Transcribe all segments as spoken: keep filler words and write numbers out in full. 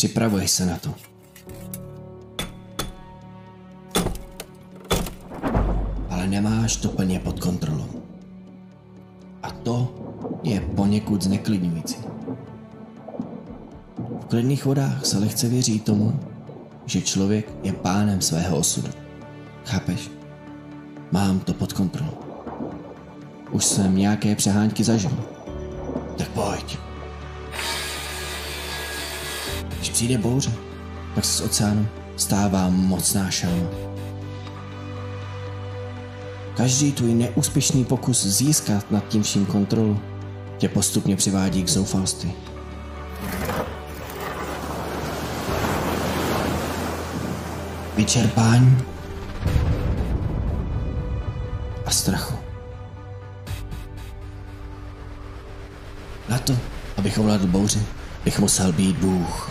Připravuj se na to. Ale nemáš to plně pod kontrolou. A to je poněkud zneklidňující. V klidných vodách se lehce věří tomu, že člověk je pánem svého osudu. Chápeš? Mám to pod kontrolou. Už jsem nějaké přehánky zažil. Tak pojď. Když přijde bouře, tak se z oceánu stává mocná šelma. Každý tvůj neúspěšný pokus získat nad tím vším kontrolu tě postupně přivádí k zoufalství. Vyčerpání a strachu. Na to, abych ovládl bouři, bych musel být bůh.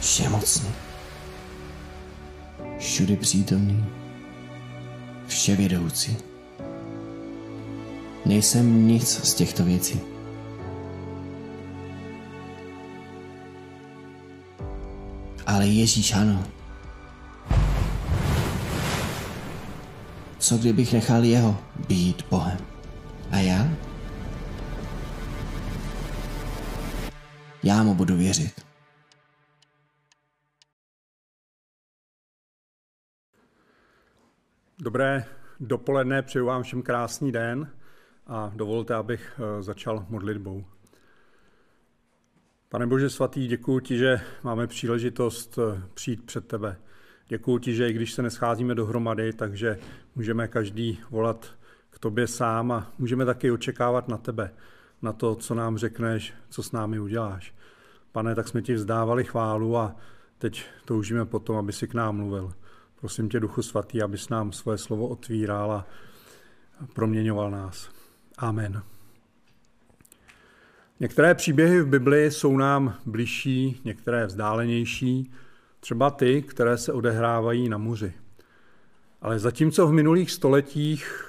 Všemocný, všudy přítomný, vševědoucí. Nejsem nic z těchto věcí. Ale Ježíš ano. Co kdybych nechal jeho být Bohem? A já? Já mu budu věřit. Dobré dopoledne, přeju vám všem krásný den a dovolte, abych začal modlitbou. Pane Bože svatý, děkuji ti, že máme příležitost přijít před tebe. Děkuji ti, že i když se nescházíme dohromady, takže můžeme každý volat k tobě sám a můžeme taky očekávat na tebe, na to, co nám řekneš, co s námi uděláš. Pane, tak jsme ti vzdávali chválu a teď toužíme potom, aby si k nám mluvil. Prosím tě, Duchu Svatý, abys nám svoje slovo otvíral a proměňoval nás. Amen. Některé příběhy v Bibli jsou nám bližší, některé vzdálenější, třeba ty, které se odehrávají na moři. Ale zatímco v minulých stoletích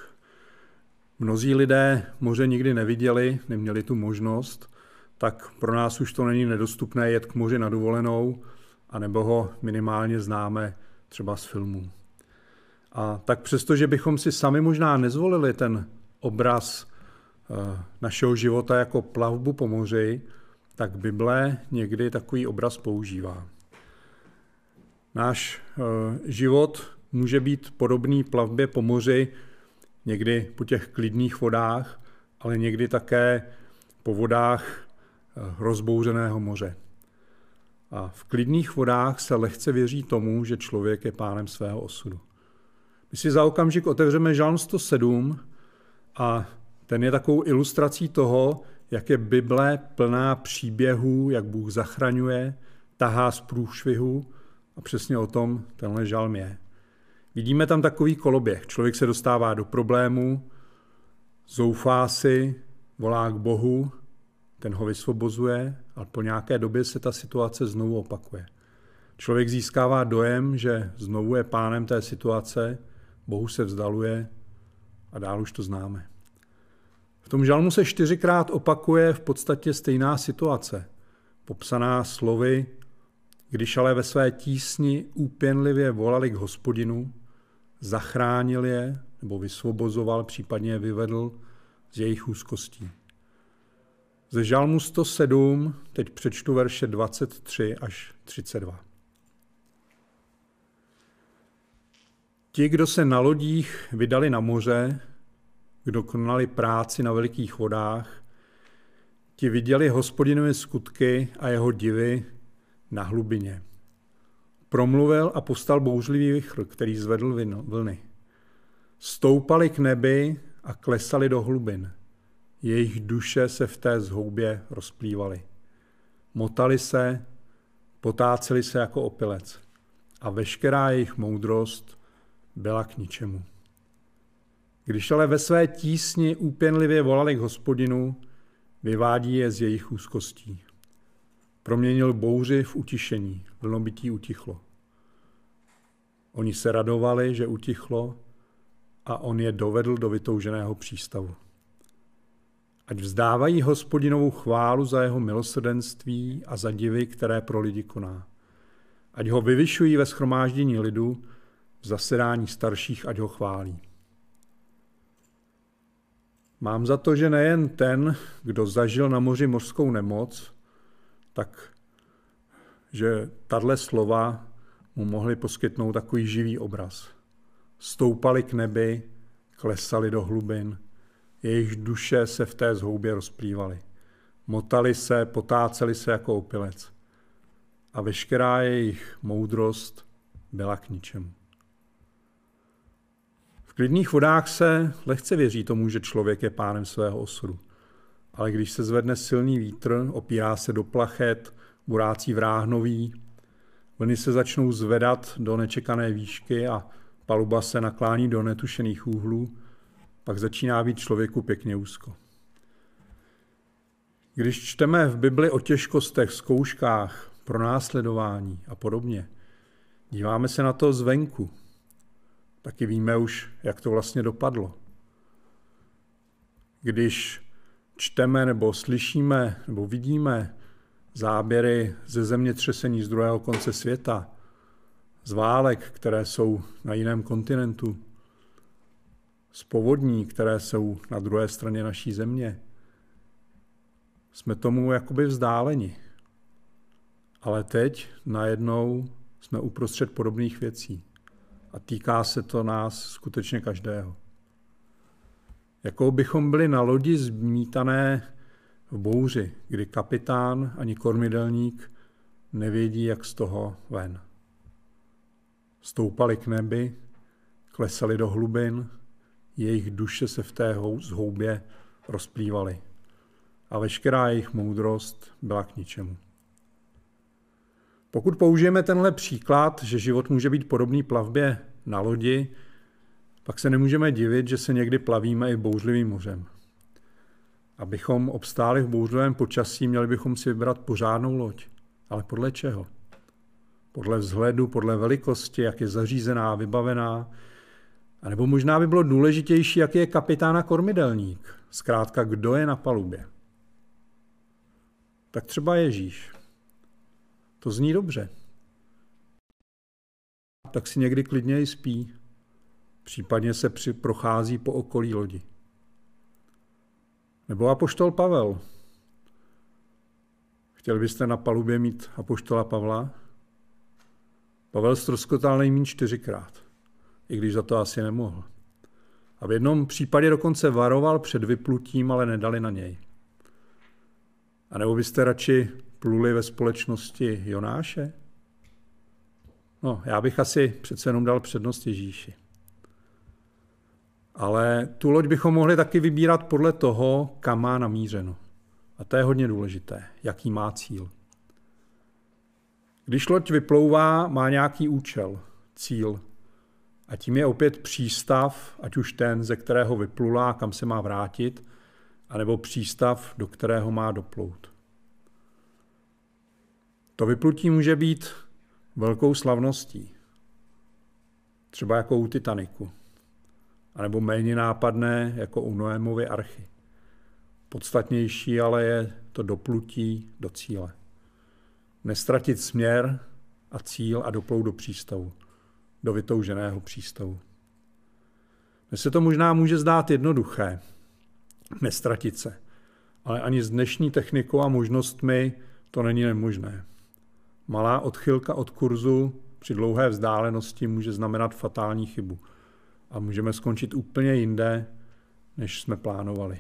mnozí lidé moře nikdy neviděli, neměli tu možnost, tak pro nás už to není nedostupné jet k moři na dovolenou, anebo ho minimálně známe třeba z filmů. A tak přesto, že bychom si sami možná nezvolili ten obraz našeho života jako plavbu po moři, tak Bible někdy takový obraz používá. Náš život může být podobný plavbě po moři, někdy po těch klidných vodách, ale někdy také po vodách rozbouřeného moře. A v klidných vodách se lehce věří tomu, že člověk je pánem svého osudu. My si za okamžik otevřeme Žalm sto sedm a ten je takovou ilustrací toho, jak je Bible plná příběhů, jak Bůh zachraňuje, tahá z průšvihu a přesně o tom tenhle žalm je. Vidíme tam takový koloběh. Člověk se dostává do problému, zoufá si, volá k Bohu, ten ho vysvobozuje, ale po nějaké době se ta situace znovu opakuje. Člověk získává dojem, že znovu je pánem té situace, Bohu se vzdaluje a dál už to známe. V tom žalmu se čtyřikrát opakuje v podstatě stejná situace, popsaná slovy, když ale ve své tísni úpěnlivě volali k Hospodinu, zachránil je nebo vysvobozoval, případně je vyvedl z jejich úzkostí. Ze Žalmu sto sedm teď přečtu verše dvacet tři až třicet dva. Ti, kdo se na lodích vydali na moře, kdo konali práci na velikých vodách, ti viděli Hospodinovi skutky a jeho divy na hlubině. Promluvil a povstal bouřlivý vichr, který zvedl vlny. Stoupali k nebi a klesali do hlubin. Jejich duše se v té zhoubě rozplývaly. Motali se, potáceli se jako opilec a veškerá jejich moudrost byla k ničemu. Když ale ve své tísni úpěnlivě volali k Hospodinu, vyvádí je z jejich úzkostí. Proměnil bouři v utišení, vlnobytí utichlo. Oni se radovali, že utichlo, a on je dovedl do vytouženého přístavu. Ať vzdávají Hospodinovu chválu za jeho milosrdenství a za divy, které pro lidi koná. Ať ho vyvyšují ve shromáždění lidu, v zasedání starších ať ho chválí. Mám za to, že nejen ten, kdo zažil na moři mořskou nemoc, tak že tato slova mu mohly poskytnout takový živý obraz. Stoupali k nebi, klesali do hlubin, jejich duše se v té zhoubě rozplývaly. Motali se, potáceli se jako opilec. A veškerá jejich moudrost byla k ničemu. V klidných vodách se lehce věří tomu, že člověk je pánem svého osudu. Ale když se zvedne silný vítr, opírá se do plachet, burácí vráhnoví, vlny se začnou zvedat do nečekané výšky a paluba se naklání do netušených úhlů, pak začíná být člověku pěkně úzko. Když čteme v Bibli o těžkostech, zkouškách, pronásledování a podobně, díváme se na to zvenku. Taky víme už, jak to vlastně dopadlo. Když čteme nebo slyšíme nebo vidíme záběry ze zemětřesení z druhého konce světa, z válek, které jsou na jiném kontinentu, z povodní, které jsou na druhé straně naší země, jsme tomu jakoby vzdáleni. Ale teď najednou jsme uprostřed podobných věcí. A týká se to nás skutečně každého. Jako bychom byli na lodi zmítané v bouři, kdy kapitán ani kormidelník nevědí, jak z toho ven. Stoupali k nebi, klesali do hlubin, jejich duše se v té zhoubě rozplývaly. A veškerá jejich moudrost byla k ničemu. Pokud použijeme tenhle příklad, že život může být podobný plavbě na lodi, pak se nemůžeme divit, že se někdy plavíme i bouřlivým mořem. Abychom obstáli v bouřlivém počasí, měli bychom si vybrat pořádnou loď. Ale podle čeho? Podle vzhledu, podle velikosti, jak je zařízená, vybavená. A nebo možná by bylo důležitější, jaký je kapitán a kormidelník. Zkrátka, kdo je na palubě. Tak třeba Ježíš. To zní dobře. Tak si někdy klidněji spí. Případně se při, prochází po okolí lodi. Nebo apoštol Pavel. Chtěli byste na palubě mít apoštola Pavla? Pavel ztroskotal nejméně čtyřikrát, i když za to asi nemohl. A v jednom případě dokonce varoval před vyplutím, ale nedali na něj. A nebo byste radši pluli ve společnosti Jonáše? No, já bych asi přece jenom dal přednost Ježíši. Ale tu loď bychom mohli taky vybírat podle toho, kam má namířeno. A to je hodně důležité, jaký má cíl. Když loď vyplouvá, má nějaký účel, cíl. A tím je opět přístav, ať už ten, ze kterého vyplula, kam se má vrátit, anebo přístav, do kterého má doplout. To vyplutí může být velkou slavností, třeba jako u Titaniku, anebo méně nápadné jako u Noémovy archy. Podstatnější ale je to doplutí do cíle. Nestratit směr a cíl a doplout do přístavu, do vytouženého přístavu. Dnes se to možná může zdát jednoduché, nestratit se, ale ani s dnešní technikou a možnostmi to není nemožné. Malá odchylka od kurzu při dlouhé vzdálenosti může znamenat fatální chybu a můžeme skončit úplně jinde, než jsme plánovali.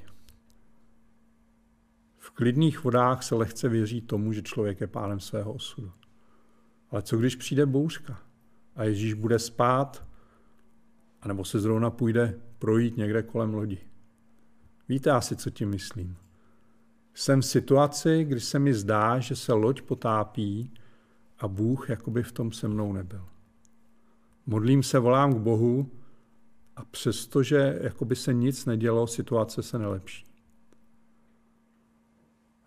V klidných vodách se lehce věří tomu, že člověk je pánem svého osudu. Ale co když přijde bouřka a Ježíš bude spát, anebo se zrovna půjde projít někde kolem lodi? Víte asi, co tím myslím. Jsem v situaci, kdy se mi zdá, že se loď potápí a Bůh jakoby v tom se mnou nebyl. Modlím se, volám k Bohu, A přestože jakoby se nic nedělo, situace se nelepší.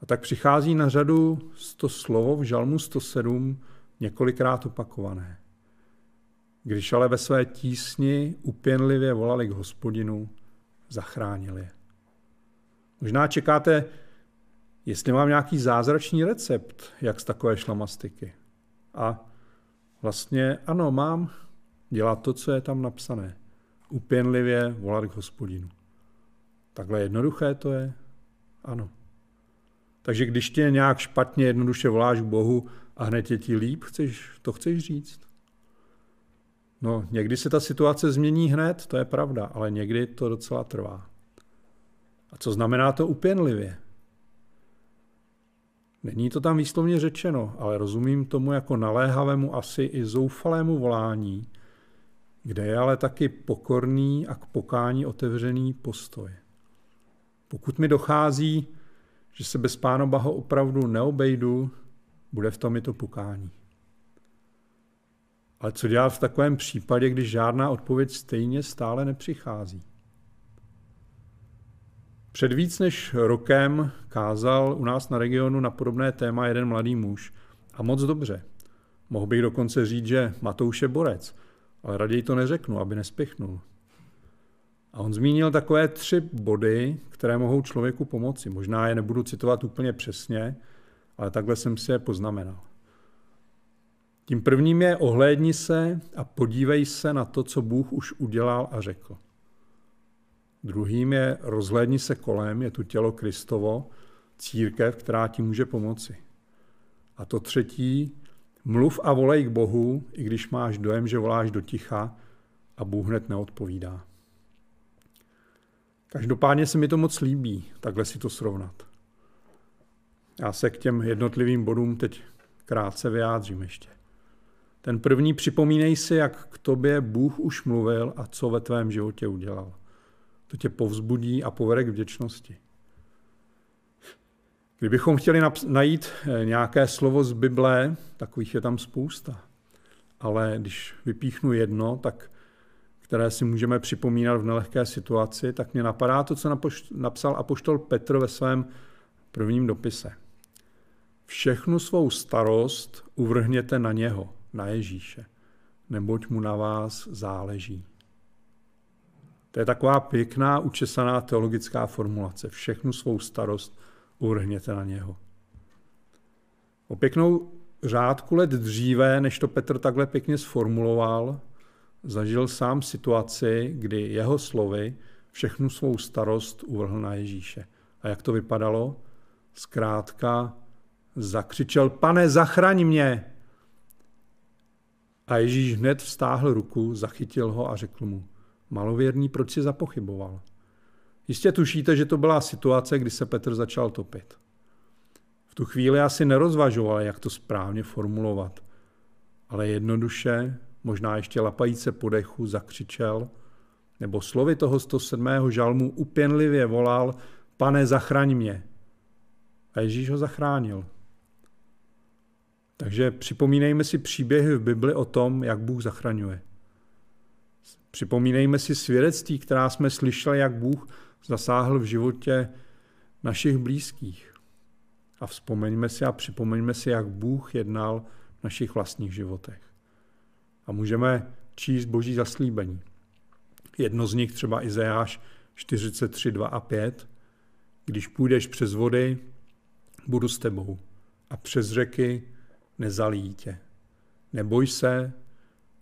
A tak přichází na řadu to slovo v žalmu sto sedm několikrát opakované. Když ale ve své tísni upěnlivě volali k Hospodinu, zachránil je. Možná čekáte, jestli mám nějaký zázračný recept, jak z takové šlamastiky. A vlastně ano, mám dělat to, co je tam napsané. Upěnlivě volat k Hospodinu. Takhle jednoduché to je? Ano. Takže když tě nějak špatně jednoduše voláš k Bohu a hned je ti líp, chceš, to chceš říct. No, někdy se ta situace změní hned, to je pravda, ale někdy to docela trvá. A co znamená to upěnlivě? Není to tam výslovně řečeno, ale rozumím tomu jako naléhavému asi i zoufalému volání, kde je ale taky pokorný a k pokání otevřený postoj. Pokud mi dochází, že se bez Pána Boha opravdu neobejdu, bude v tom i to pokání. Ale co dělat v takovém případě, když žádná odpověď stejně stále nepřichází? Před víc než rokem kázal u nás na Regionu na podobné téma jeden mladý muž. A moc dobře. Mohl bych dokonce říct, že Matouš je borec, ale raději to neřeknu, aby nespěchnul. A on zmínil takové tři body, které mohou člověku pomoci. Možná je nebudu citovat úplně přesně, ale takhle jsem si je poznamenal. Tím prvním je ohlédni se a podívej se na to, co Bůh už udělal a řekl. Druhým je rozhlédni se kolem, je tu tělo Kristovo, církev, která ti může pomoci. A to třetí, mluv a volej k Bohu, i když máš dojem, že voláš do ticha a Bůh hned neodpovídá. Každopádně se mi to moc líbí, takhle si to srovnat. Já se k těm jednotlivým bodům teď krátce vyjádřím ještě. Ten první, připomínej si, jak k tobě Bůh už mluvil a co ve tvém životě udělal. To tě povzbudí a povede k vděčnosti. Kdybychom chtěli najít nějaké slovo z Bible, takových je tam spousta. Ale když vypíchnu jedno, tak, které si můžeme připomínat v nelehké situaci, tak mě napadá to, co napsal apoštol Petr ve svém prvním dopise. Všechnu svou starost uvrhněte na něho, na Ježíše, neboť mu na vás záleží. To je taková pěkná, učesaná teologická formulace. Všechnu svou starost uvrhněte na něho. O pěknou řádku let dříve, než to Petr takhle pěkně sformuloval, zažil sám situaci, kdy jeho slovy všechnu svou starost uvrhl na Ježíše. A jak to vypadalo? Zkrátka zakřičel, Pane, zachraň mě! A Ježíš hned vztáhl ruku, zachytil ho a řekl mu, malověrný, proč si zapochyboval? Jistě tušíte, že to byla situace, kdy se Petr začal topit. V tu chvíli asi nerozvažoval, jak to správně formulovat, ale jednoduše, možná ještě lapajíce po dechu, zakřičel, nebo slovy toho sto sedmého žalmu upěnlivě volal, Pane, zachraň mě. A Ježíš ho zachránil. Takže připomínejme si příběhy v Bibli o tom, jak Bůh zachraňuje. Připomínejme si svědectví, která jsme slyšeli, jak Bůh zasáhl v životě našich blízkých. A vzpomeňme si a připomeňme si, jak Bůh jednal v našich vlastních životech. A můžeme číst Boží zaslíbení. Jedno z nich třeba Izajáš čtyřicet tři, dva a pět. Když půjdeš přes vody, budu s tebou. A přes řeky nezalijí tě. Neboj se,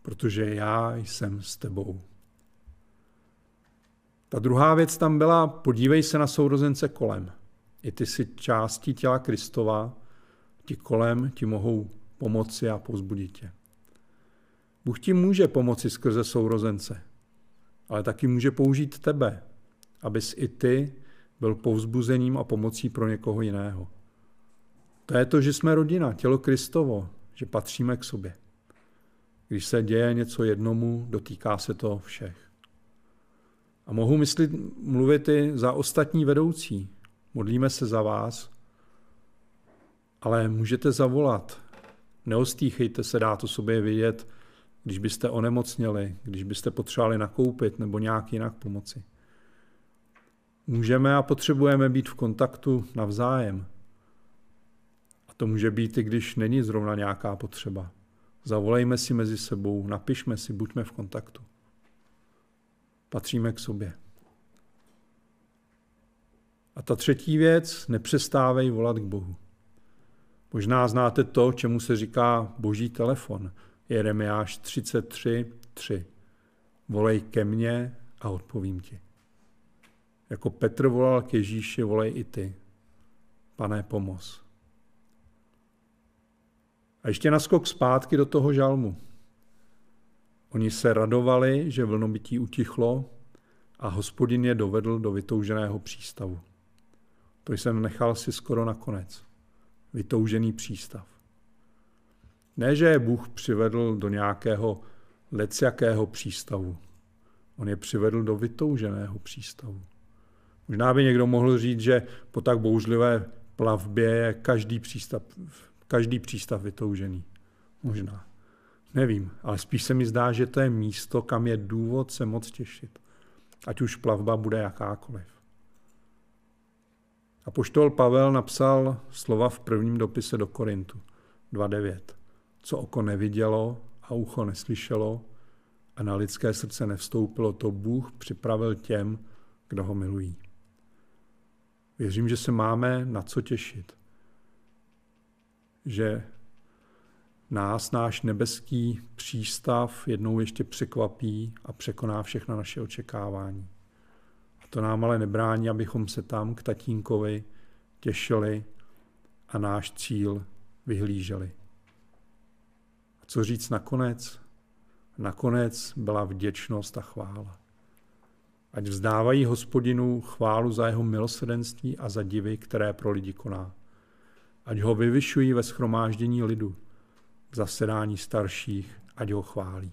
protože já jsem s tebou. Ta druhá věc tam byla, podívej se na sourozence kolem. I ty jsi částí těla Kristova, ti kolem ti mohou pomoci a povzbudit tě. Bůh ti může pomoci skrze sourozence, ale taky může použít tebe, abys i ty byl povzbuzením a pomocí pro někoho jiného. To je to, že jsme rodina, tělo Kristovo, že patříme k sobě. Když se děje něco jednomu, dotýká se to všech. A mohu myslit, mluvit i za ostatní vedoucí. Modlíme se za vás, ale můžete zavolat. Neostýchejte se, dá to sobě vidět když byste onemocněli, když byste potřebovali nakoupit nebo nějak jinak pomoci. Můžeme a potřebujeme být v kontaktu navzájem. A to může být, i když není zrovna nějaká potřeba. Zavolejme si mezi sebou, napišme si, buďme v kontaktu. Patříme k sobě. A ta třetí věc, nepřestávej volat k Bohu. Možná znáte to, čemu se říká boží telefon. Jeremiáš třicet tři tři. Volej ke mně a odpovím ti. Jako Petr volal k Ježíši, volej i ty. Pane, pomoz. A ještě naskok zpátky do toho žalmu. Oni se radovali, že vlnobytí utichlo a Hospodin je dovedl do vytouženého přístavu. To jsem nechal si skoro nakonec. Vytoužený přístav. Ne, že je Bůh přivedl do nějakého lecjakého přístavu. On je přivedl do vytouženého přístavu. Možná by někdo mohl říct, že po tak bouřlivé plavbě je každý přístav, každý přístav vytoužený. Možná. Nevím, ale spíš se mi zdá, že to je místo, kam je důvod se moc těšit. Ať už plavba bude jakákoliv. Apoštol Pavel napsal slova v prvním dopise do Korintu dva devět. Co oko nevidělo a ucho neslyšelo a na lidské srdce nevstoupilo, to Bůh připravil těm, kdo ho milují. Věřím, že se máme na co těšit. Že nás náš nebeský přístav jednou ještě překvapí a překoná všechna naše očekávání. A to nám ale nebrání, abychom se tam k tatínkovi těšili a náš cíl vyhlíželi. A co říct nakonec? Nakonec byla vděčnost a chvála. Ať vzdávají Hospodinu chválu za jeho milosrdenství a za divy, které pro lidi koná. Ať ho vyvyšují ve shromáždění lidu, v zasedání starších, ať ho chválí.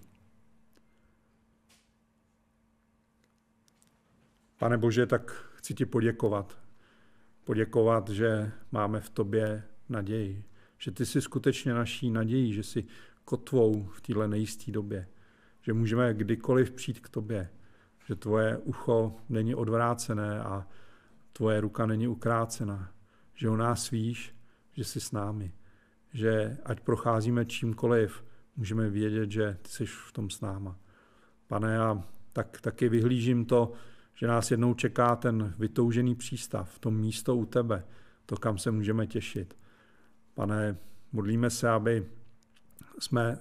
Pane Bože, tak chci ti poděkovat. Poděkovat, že máme v tobě naději. Že ty jsi skutečně naší naději, že jsi kotvou v této nejisté době. Že můžeme kdykoliv přijít k tobě. Že tvoje ucho není odvrácené a tvoje ruka není ukrácená. Že o nás víš, že jsi s námi. Že ať procházíme čímkoliv, můžeme vědět, že ty jsi v tom s náma. Pane, já tak, taky vyhlížím to, že nás jednou čeká ten vytoužený přístav, to místo u tebe, to, kam se můžeme těšit. Pane, modlíme se, aby jsme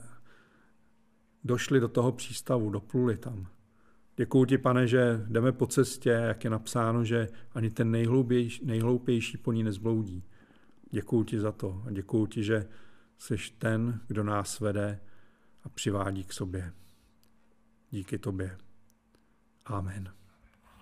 došli do toho přístavu, dopluli tam. Děkuji ti, pane, že jdeme po cestě, jak je napsáno, že ani ten nejhloupější, nejhloupější po ní nezbloudí. Děkuji ti za to a děkuji ti, že jsi ten, kdo nás vede a přivádí k sobě. Díky tobě. Amen.